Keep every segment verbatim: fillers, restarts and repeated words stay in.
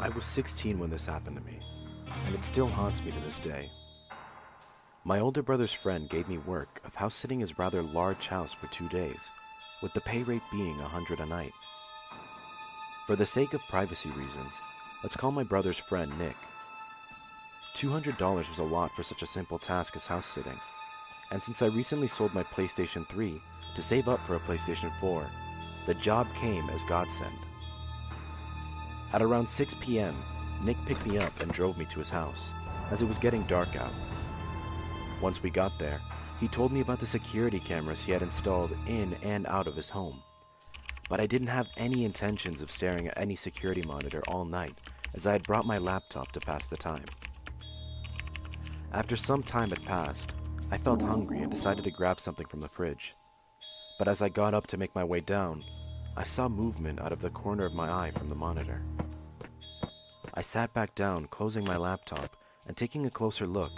I was sixteen when this happened to me, and it still haunts me to this day. My older brother's friend gave me work of house-sitting his rather large house for two days, with the pay rate being a hundred a night. For the sake of privacy reasons, let's call my brother's friend Nick. two hundred dollars was a lot for such a simple task as house-sitting, and since I recently sold my PlayStation three to save up for a PlayStation four, the job came as godsend. At around six p m, Nick picked me up and drove me to his house, as it was getting dark out. Once we got there, he told me about the security cameras he had installed in and out of his home, but I didn't have any intentions of staring at any security monitor all night, as I had brought my laptop to pass the time. After some time had passed, I felt hungry and decided to grab something from the fridge. But as I got up to make my way down, I saw movement out of the corner of my eye from the monitor. I sat back down, closing my laptop and taking a closer look,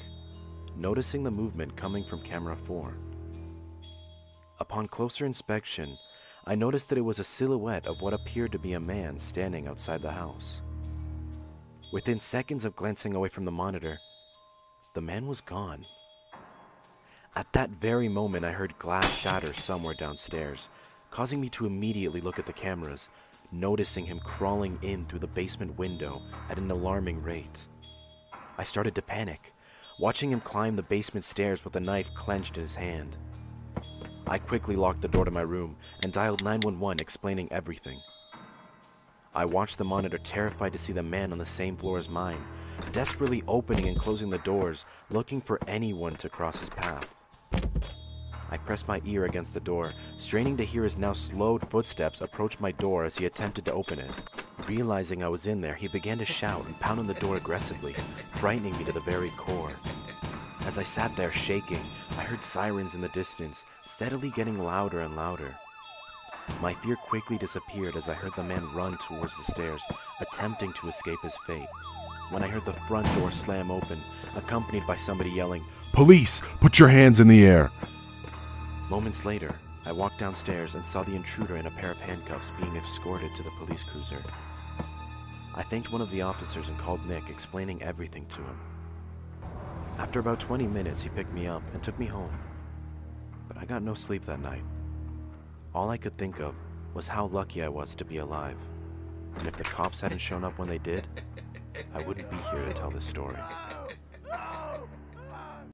noticing the movement coming from camera four. Upon closer inspection, I noticed that it was a silhouette of what appeared to be a man standing outside the house. Within seconds of glancing away from the monitor, the man was gone. At that very moment, I heard glass shatter somewhere downstairs, causing me to immediately look at the cameras, noticing him crawling in through the basement window at an alarming rate. I started to panic, watching him climb the basement stairs with a knife clenched in his hand. I quickly locked the door to my room and dialed nine one one, explaining everything. I watched the monitor, terrified to see the man on the same floor as mine, desperately opening and closing the doors, looking for anyone to cross his path. I pressed my ear against the door, straining to hear his now slowed footsteps approach my door as he attempted to open it. Realizing I was in there, he began to shout and pound on the door aggressively, frightening me to the very core. As I sat there shaking, I heard sirens in the distance, steadily getting louder and louder. My fear quickly disappeared as I heard the man run towards the stairs, attempting to escape his fate, when I heard the front door slam open, accompanied by somebody yelling, "Police! Put your hands in the air!" Moments later, I walked downstairs and saw the intruder in a pair of handcuffs being escorted to the police cruiser. I thanked one of the officers and called Nick, explaining everything to him. After about twenty minutes, he picked me up and took me home, but I got no sleep that night. All I could think of was how lucky I was to be alive, and if the cops hadn't shown up when they did, I wouldn't be here to tell this story.